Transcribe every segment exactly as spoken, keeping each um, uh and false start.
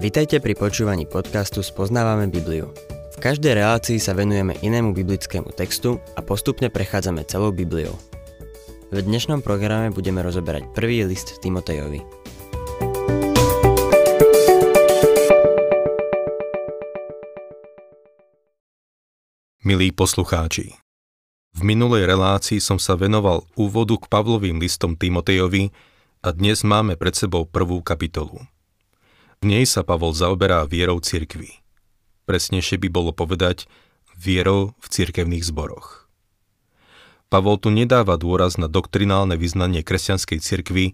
Vitajte pri počúvaní podcastu Spoznávame Bibliu. V každej relácii sa venujeme inému biblickému textu a postupne prechádzame celou Bibliou. V dnešnom programe budeme rozoberať prvý list Timotejovi. Milí poslucháči, v minulej relácii som sa venoval úvodu k Pavlovým listom Timotejovi a dnes máme pred sebou prvú kapitolu. V nej sa Pavol zaoberá vierou cirkvi. Presnejšie by bolo povedať vierou v cirkevných zboroch. Pavol tu nedáva dôraz na doktrinálne vyznanie kresťanskej cirkvi,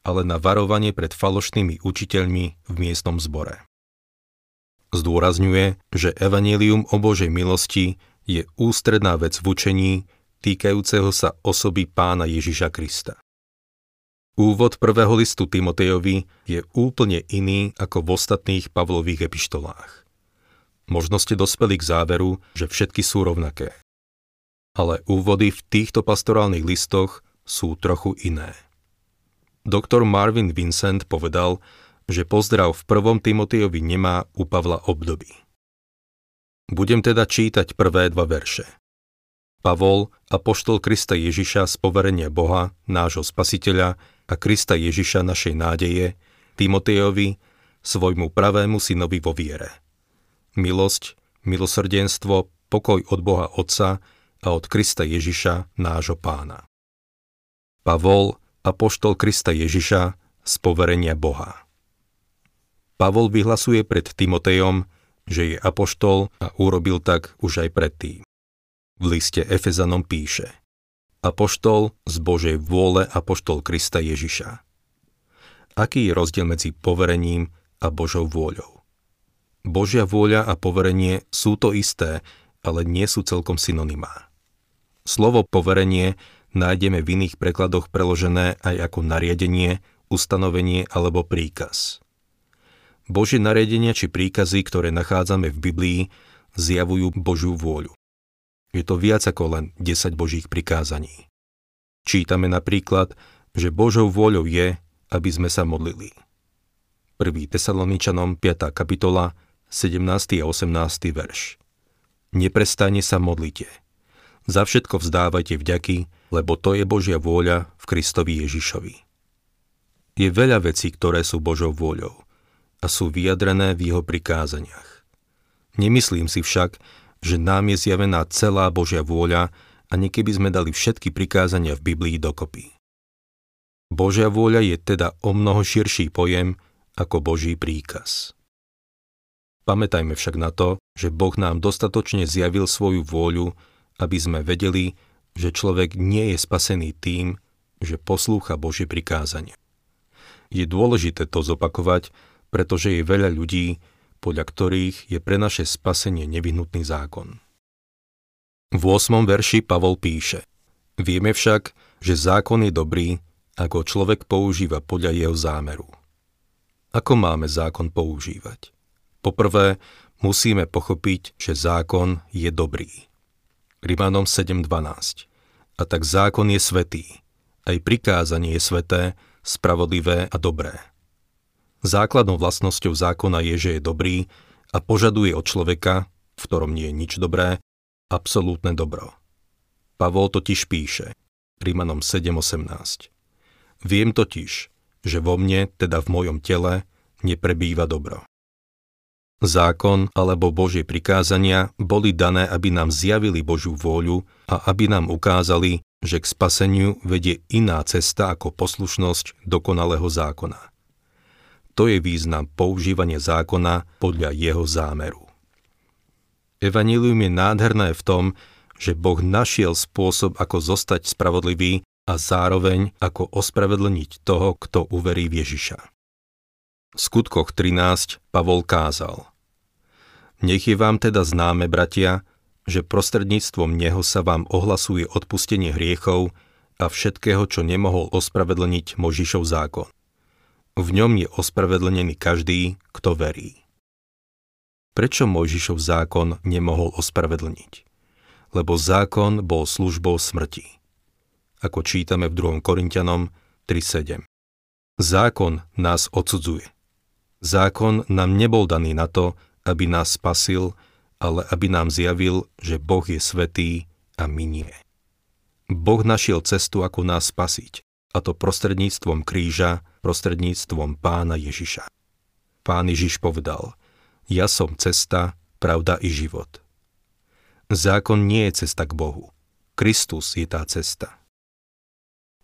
ale na varovanie pred falošnými učiteľmi v miestnom zbore. Zdôrazňuje, že evanjelium o Božej milosti je ústredná vec v učení týkajúceho sa osoby Pána Ježiša Krista. Úvod prvého listu Timotejovi je úplne iný ako v ostatných Pavlových epištolách. Možno ste dospeli k záveru, že všetky sú rovnaké. Ale úvody v týchto pastorálnych listoch sú trochu iné. Doktor Marvin Vincent povedal, že pozdrav v prvom Timotejovi nemá u Pavla obdoby. Budem teda čítať prvé dva verše. Pavol, apoštol Krista Ježiša z poverenia Boha, nášho Spasiteľa, a Krista Ježiša našej nádeje, Timotejovi, svojmu pravému synovi vo viere. Milosť, milosrdenstvo, pokoj od Boha Otca a od Krista Ježiša, nášho Pána. Pavol, apoštol Krista Ježiša, z poverenia Boha. Pavol vyhlasuje pred Timotejom, že je apoštol a urobil tak už aj predtým. V liste Efezanom píše: Apoštol z Božej vôle, apoštol Krista Ježiša. Aký je rozdiel medzi poverením a Božou vôľou? Božia vôľa a poverenie sú to isté, ale nie sú celkom synonymá. Slovo poverenie nájdeme v iných prekladoch preložené aj ako nariadenie, ustanovenie alebo príkaz. Božie nariadenia či príkazy, ktoré nachádzame v Biblii, zjavujú Božiu vôľu. Je to viac ako len desať Božích prikázaní. Čítame napríklad, že Božou vôľou je, aby sme sa modlili. Prvý Tesaloničanom piata kapitola, sedemnásty a osemnásty verš. Neprestane sa modlite. Za všetko vzdávajte vďaky, lebo to je Božia vôľa v Kristovi Ježišovi. Je veľa vecí, ktoré sú Božou vôľou a sú vyjadrené v jeho prikázaniach. Nemyslím si však, že nám je zjavená celá Božia vôľa a niekeby sme dali všetky prikázania v Biblii dokopy. Božia vôľa je teda omnoho širší pojem ako Boží príkaz. Pamätajme však na to, že Boh nám dostatočne zjavil svoju vôľu, aby sme vedeli, že človek nie je spasený tým, že poslúcha Božie prikázania. Je dôležité to zopakovať, pretože je veľa ľudí, podľa ktorých je pre naše spasenie nevyhnutný zákon. V ôsmom verši Pavol píše: Vieme však, že zákon je dobrý, ako človek používa podľa jeho zámeru. Ako máme zákon používať? Poprvé, musíme pochopiť, že zákon je dobrý. Rimanom sedem dvanásť. A tak zákon je svätý, aj prikázanie je sväté, spravodlivé a dobré. Základnou vlastnosťou zákona je, že je dobrý a požaduje od človeka, v ktorom nie je nič dobré, absolútne dobro. Pavol totiž píše, Rimanom sedem osemnásť. Viem totiž, že vo mne, teda v mojom tele, neprebýva dobro. Zákon alebo Božie prikázania boli dané, aby nám zjavili Božiu vôľu a aby nám ukázali, že k spaseniu vedie iná cesta ako poslušnosť dokonalého zákona. To je význam používania zákona podľa jeho zámeru. Evanjelium je nádherné v tom, že Boh našiel spôsob, ako zostať spravodlivý a zároveň ako ospravedlniť toho, kto uverí v Ježiša. V skutkoch trinásť Pavol kázal: Nech je vám teda známe, bratia, že prostredníctvom neho sa vám ohlasuje odpustenie hriechov a všetkého, čo nemohol ospravedlniť Mojžišov zákon. V ňom je ospravedlnený každý, kto verí. Prečo Mojžišov zákon nemohol ospravedlniť? Lebo zákon bol službou smrti. Ako čítame v druhom Korintianom tri sedem. Zákon nás odsudzuje. Zákon nám nebol daný na to, aby nás spasil, ale aby nám zjavil, že Boh je svätý a my nie. Boh našiel cestu, ako nás spasiť, a to prostredníctvom kríža, prostredníctvom Pána Ježiša. Pán Ježiš povedal: Ja som cesta, pravda i život. Zákon nie je cesta k Bohu. Kristus je tá cesta.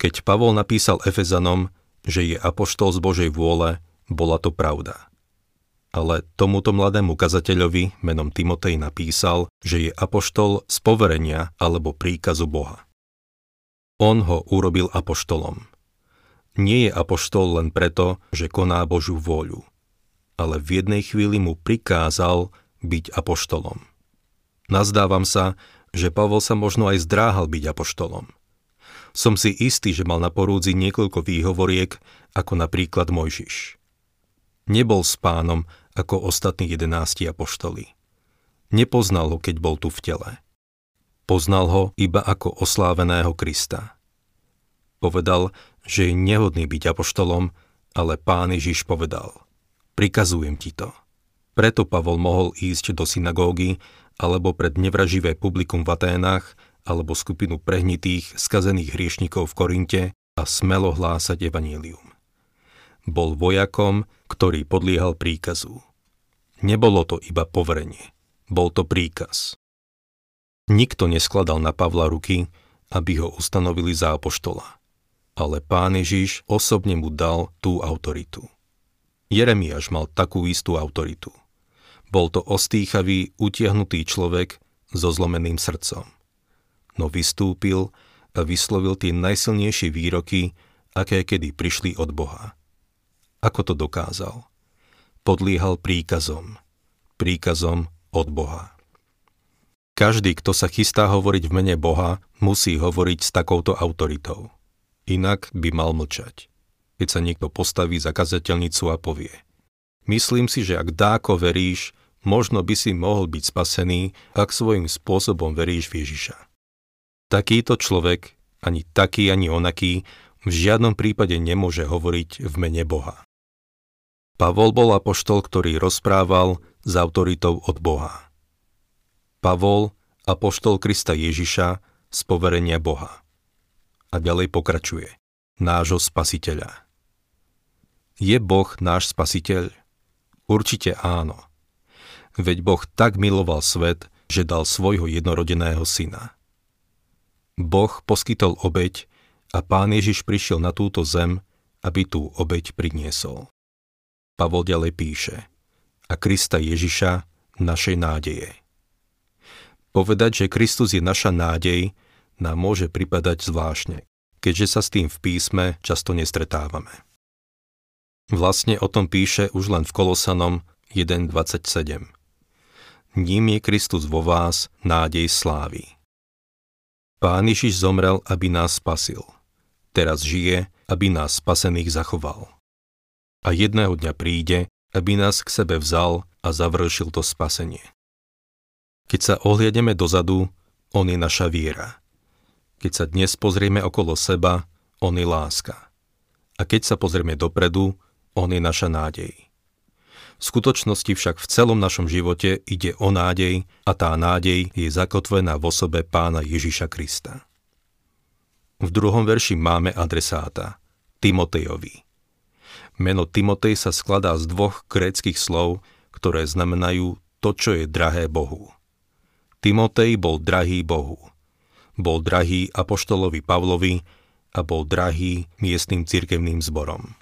Keď Pavol napísal Efezanom, že je apoštol z Božej vôle, bola to pravda. Ale tomuto mladému kazateľovi menom Timotej napísal, že je apoštol z poverenia alebo príkazu Boha. On ho urobil apoštolom. Nie je apoštol len preto, že koná Božiu vôľu, ale v jednej chvíli mu prikázal byť apoštolom. Nazdávam sa, že Pavol sa možno aj zdráhal byť apoštolom. Som si istý, že mal na porúdzi niekoľko výhovoriek, ako napríklad Mojžiš. Nebol s Pánom ako ostatní jedenácti apoštoli. Nepoznal ho, keď bol tu v tele. Poznal ho iba ako osláveného Krista. Povedal, že je nehodný byť apoštolom, ale Pán Ježiš povedal: Prikazujem ti to. Preto Pavol mohol ísť do synagógy alebo pred nevraživé publikum v Aténach alebo skupinu prehnitých, skazených hriešnikov v Korinte a smelo hlásať evanílium. Bol vojakom, ktorý podliehal príkazu. Nebolo to iba poverenie, bol to príkaz. Nikto neskladal na Pavla ruky, aby ho ustanovili za apoštola, ale Pán Ježiš osobne mu dal tú autoritu. Jeremiáš mal takú istú autoritu. Bol to ostýchavý, utiahnutý človek so zlomeným srdcom. No vystúpil a vyslovil tie najsilnejšie výroky, aké kedy prišli od Boha. Ako to dokázal? Podliehal príkazom. Príkazom od Boha. Každý, kto sa chystá hovoriť v mene Boha, musí hovoriť s takouto autoritou. Inak by mal mlčať, keď sa niekto postaví za kazateľnicu a povie: Myslím si, že ak dáko veríš, možno by si mohol byť spasený, ak svojím spôsobom veríš v Ježiša. Takýto človek, ani taký, ani onaký, v žiadnom prípade nemôže hovoriť v mene Boha. Pavol bol apoštol, ktorý rozprával s autoritou od Boha. Pavol, apoštol Krista Ježiša, z poverenia Boha. A ďalej pokračuje: nášho spasiteľa. Je Boh náš spasiteľ? Určite áno. Veď Boh tak miloval svet, že dal svojho jednorodeného syna. Boh poskytol obeť a Pán Ježiš prišiel na túto zem, aby tú obeť priniesol. Pavol ďalej píše: A Krista Ježiša, našej nádeje. Povedať, že Kristus je naša nádej, nám môže pripadať zvláštne, keďže sa s tým v písme často nestretávame. Vlastne o tom píše už len v Kolosanom jeden dvadsaťsedem. Ním je Kristus vo vás, nádej slávy. Pán Ježiš zomrel, aby nás spasil. Teraz žije, aby nás spasených zachoval. A jedného dňa príde, aby nás k sebe vzal a završil to spasenie. Keď sa ohliadneme dozadu, on je naša viera. Keď sa dnes pozrieme okolo seba, on je láska. A keď sa pozrieme dopredu, on je naša nádej. V skutočnosti však v celom našom živote ide o nádej a tá nádej je zakotvená v osobe Pána Ježiša Krista. V druhom verši máme adresáta, Timotejovi. Meno Timotej sa skladá z dvoch gréckych slov, ktoré znamenajú to, čo je drahé Bohu. Timotej bol drahý Bohu, bol drahý apoštolovi Pavlovi a bol drahý miestnym cirkevným zborom.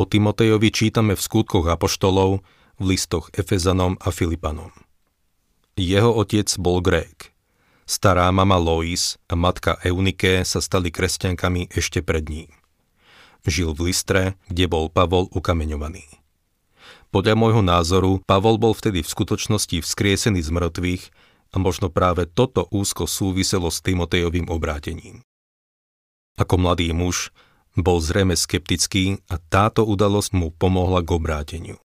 O Timotejovi čítame v Skutkoch apoštolov, v listoch Efezanom a Filipanom. Jeho otec bol Grék. Stará mama Lois a matka Eunike sa stali kresťankami ešte pred ním. Žil v Listre, kde bol Pavol ukameňovaný. Podľa môjho názoru, Pavol bol vtedy v skutočnosti vzkriesený z mŕtvych a možno práve toto úzko súviselo s Timotejovým obrátením. Ako mladý muž bol zrejme skeptický a táto udalosť mu pomohla k obráteniu.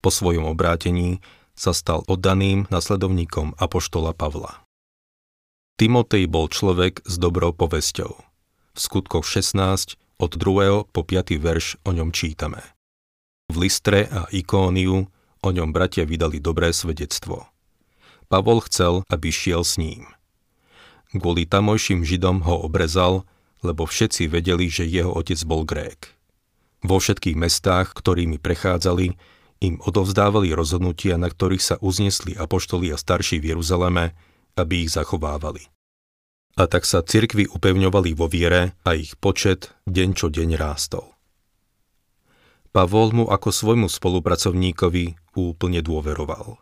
Po svojom obrátení sa stal oddaným nasledovníkom apoštola Pavla. Timotej bol človek s dobrou povesťou. V Skutkoch šestnásť od druhého po piaty verš o ňom čítame. V Listre a Ikóniu o ňom bratia vydali dobré svedectvo. Pavol chcel, aby šiel s ním. Kvôli tamojším Židom ho obrezal, lebo všetci vedeli, že jeho otec bol Grék. Vo všetkých mestách, ktorými prechádzali, im odovzdávali rozhodnutia, na ktorých sa uznesli apoštoli a starší v Jeruzaleme, aby ich zachovávali. A tak sa cirkvi upevňovali vo viere a ich počet deň čo deň rástol. Pavol mu ako svojmu spolupracovníkovi úplne dôveroval.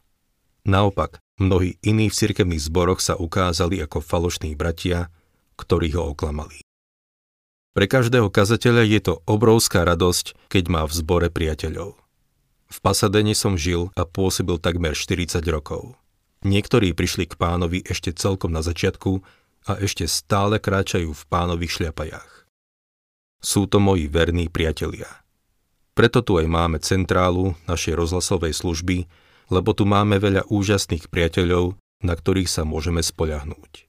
Naopak, mnohí iní v cirkevných zboroch sa ukázali ako falošní bratia, ktorí ho oklamali. Pre každého kazateľa je to obrovská radosť, keď má v zbore priateľov. V Pasadene som žil a pôsobil takmer štyridsať rokov. Niektorí prišli k pánovi ešte celkom na začiatku a ešte stále kráčajú v pánových šľapajách. Sú to moji verní priatelia. Preto tu aj máme centrálu našej rozhlasovej služby, lebo tu máme veľa úžasných priateľov, na ktorých sa môžeme spoľahnúť.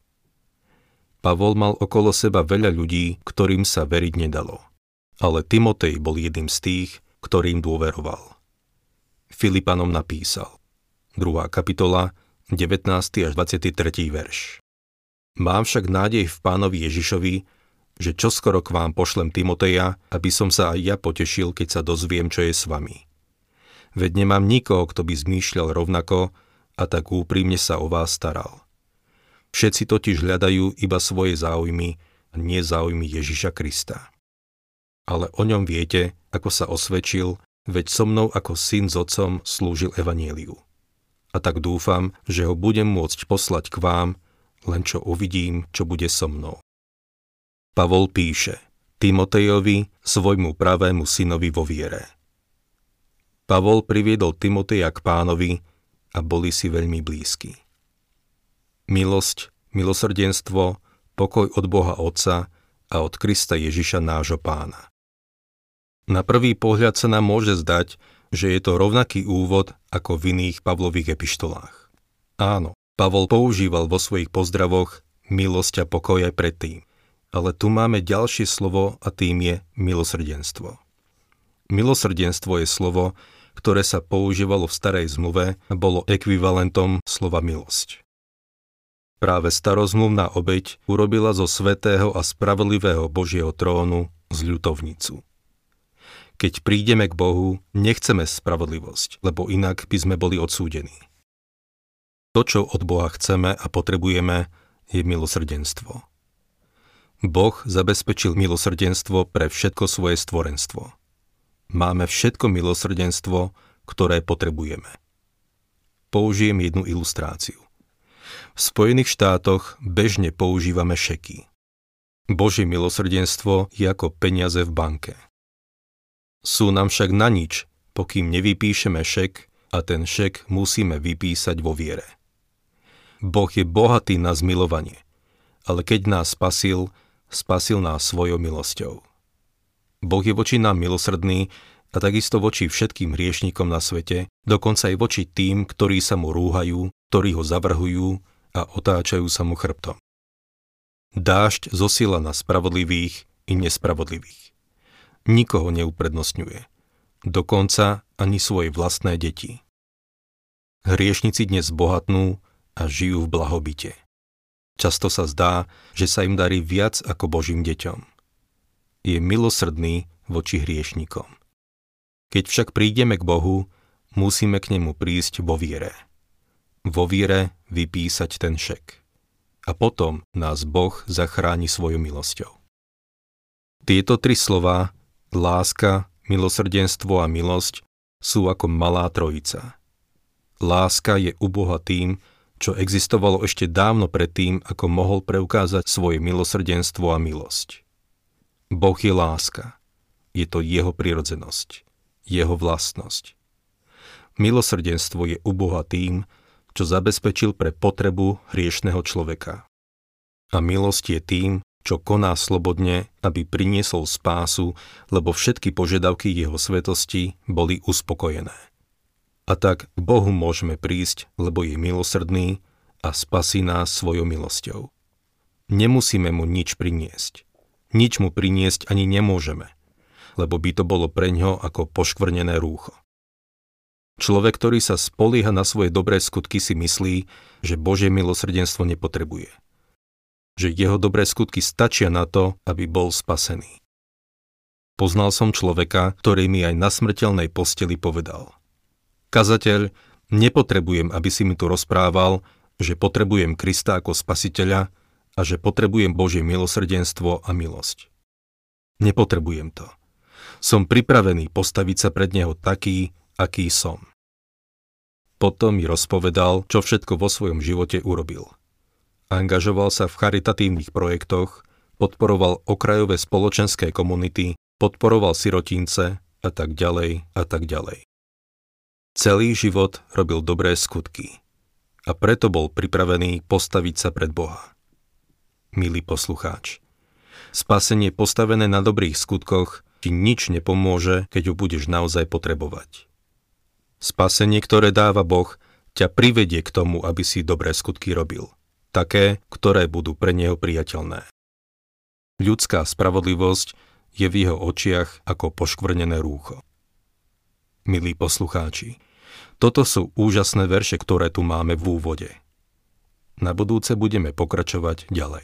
Pavol mal okolo seba veľa ľudí, ktorým sa veriť nedalo. Ale Timotej bol jedným z tých, ktorým dôveroval. Filipanom napísal. druhá kapitola, devätnásty až dvadsiaty tretí verš. Mám však nádej v pánovi Ježišovi, že čoskoro k vám pošlem Timoteja, aby som sa aj ja potešil, keď sa dozviem, čo je s vami. Veď nemám nikoho, kto by zmýšľal rovnako a tak úprimne sa o vás staral. Všetci totiž hľadajú iba svoje záujmy a nie záujmy Ježiša Krista. Ale o ňom viete, ako sa osvedčil, veď so mnou ako syn s otcom slúžil evanjeliu. A tak dúfam, že ho budem môcť poslať k vám, len čo uvidím, čo bude so mnou. Pavol píše Timotejovi, svojmu pravému synovi vo viere. Pavol priviedol Timoteja k pánovi a boli si veľmi blízki. Milosť, milosrdenstvo, pokoj od Boha Otca a od Krista Ježiša nášho pána. Na prvý pohľad sa nám môže zdať, že je to rovnaký úvod ako v iných Pavlových epištolách. Áno, Pavol používal vo svojich pozdravoch milosť a pokoj aj predtým. Ale tu máme ďalšie slovo a tým je milosrdenstvo. Milosrdenstvo je slovo, ktoré sa používalo v starej zmluve a bolo ekvivalentom slova milosť. Práve starozmluvná obeť urobila zo svätého a spravodlivého Božieho trónu zľutovnicu. Keď prídeme k Bohu, nechceme spravodlivosť, lebo inak by sme boli odsúdení. To, čo od Boha chceme a potrebujeme, je milosrdenstvo. Boh zabezpečil milosrdenstvo pre všetko svoje stvorenstvo. Máme všetko milosrdenstvo, ktoré potrebujeme. Použijem jednu ilustráciu. V Spojených štátoch bežne používame šeky. Božie milosrdenstvo je ako peniaze v banke. Sú nám však na nič, pokým nevypíšeme šek a ten šek musíme vypísať vo viere. Boh je bohatý na zmilovanie, ale keď nás spasil, spasil nás svojou milosťou. Boh je voči nám milosrdný a takisto voči všetkým hriešnikom na svete, dokonca aj voči tým, ktorí sa mu rúhajú, ktorí ho zavrhujú a otáčajú sa mu chrbtom. Dážď zosila na spravodlivých i nespravodlivých. Nikoho neuprednostňuje. Dokonca ani svoje vlastné deti. Hriešnici dnes bohatnú a žijú v blahobite. Často sa zdá, že sa im darí viac ako Božím deťom. Je milosrdný voči hriešnikom. Keď však prídeme k Bohu, musíme k nemu prísť vo viere. Vo viere vypísať ten šek. A potom nás Boh zachráni svojou milosťou. Tieto tri slová, láska, milosrdenstvo a milosť, sú ako malá trojica. Láska je u Boha tým, čo existovalo ešte dávno predtým, ako mohol preukázať svoje milosrdenstvo a milosť. Boh je láska. Je to jeho prirodzenosť, jeho vlastnosť. Milosrdenstvo je u Boha tým, čo zabezpečil pre potrebu hriešného človeka. A milosť je tým, čo koná slobodne, aby priniesol spásu, lebo všetky požiadavky jeho svetosti boli uspokojené. A tak k Bohu môžeme prísť, lebo je milosrdný a spasí nás svojou milosťou. Nemusíme mu nič priniesť. Nič mu priniesť ani nemôžeme. lebo by to bolo pre ňo ako poškvrnené rúcho. Človek, ktorý sa spolieha na svoje dobré skutky, si myslí, že Božie milosrdenstvo nepotrebuje. Že jeho dobré skutky stačia na to, aby bol spasený. Poznal som človeka, ktorý mi aj na smrteľnej posteli povedal: Kazateľ, nepotrebujem, aby si mi tu rozprával, že potrebujem Krista ako spasiteľa a že potrebujem Božie milosrdenstvo a milosť. Nepotrebujem to. Som pripravený postaviť sa pred neho taký, aký som. Potom mi rozpovedal, čo všetko vo svojom živote urobil. Angažoval sa v charitatívnych projektoch, podporoval okrajové spoločenské komunity, podporoval sirotince a tak ďalej a tak ďalej. Celý život robil dobré skutky a preto bol pripravený postaviť sa pred Boha. Milý poslucháč, spasenie postavené na dobrých skutkoch ti nič nepomôže, keď ho budeš naozaj potrebovať. Spasenie, ktoré dáva Boh, ťa privedie k tomu, aby si dobré skutky robil. Také, ktoré budú pre neho priateľné. Ľudská spravodlivosť je v jeho očiach ako poškvrnené rúcho. Milí poslucháči, toto sú úžasné verše, ktoré tu máme v úvode. Na budúce budeme pokračovať ďalej.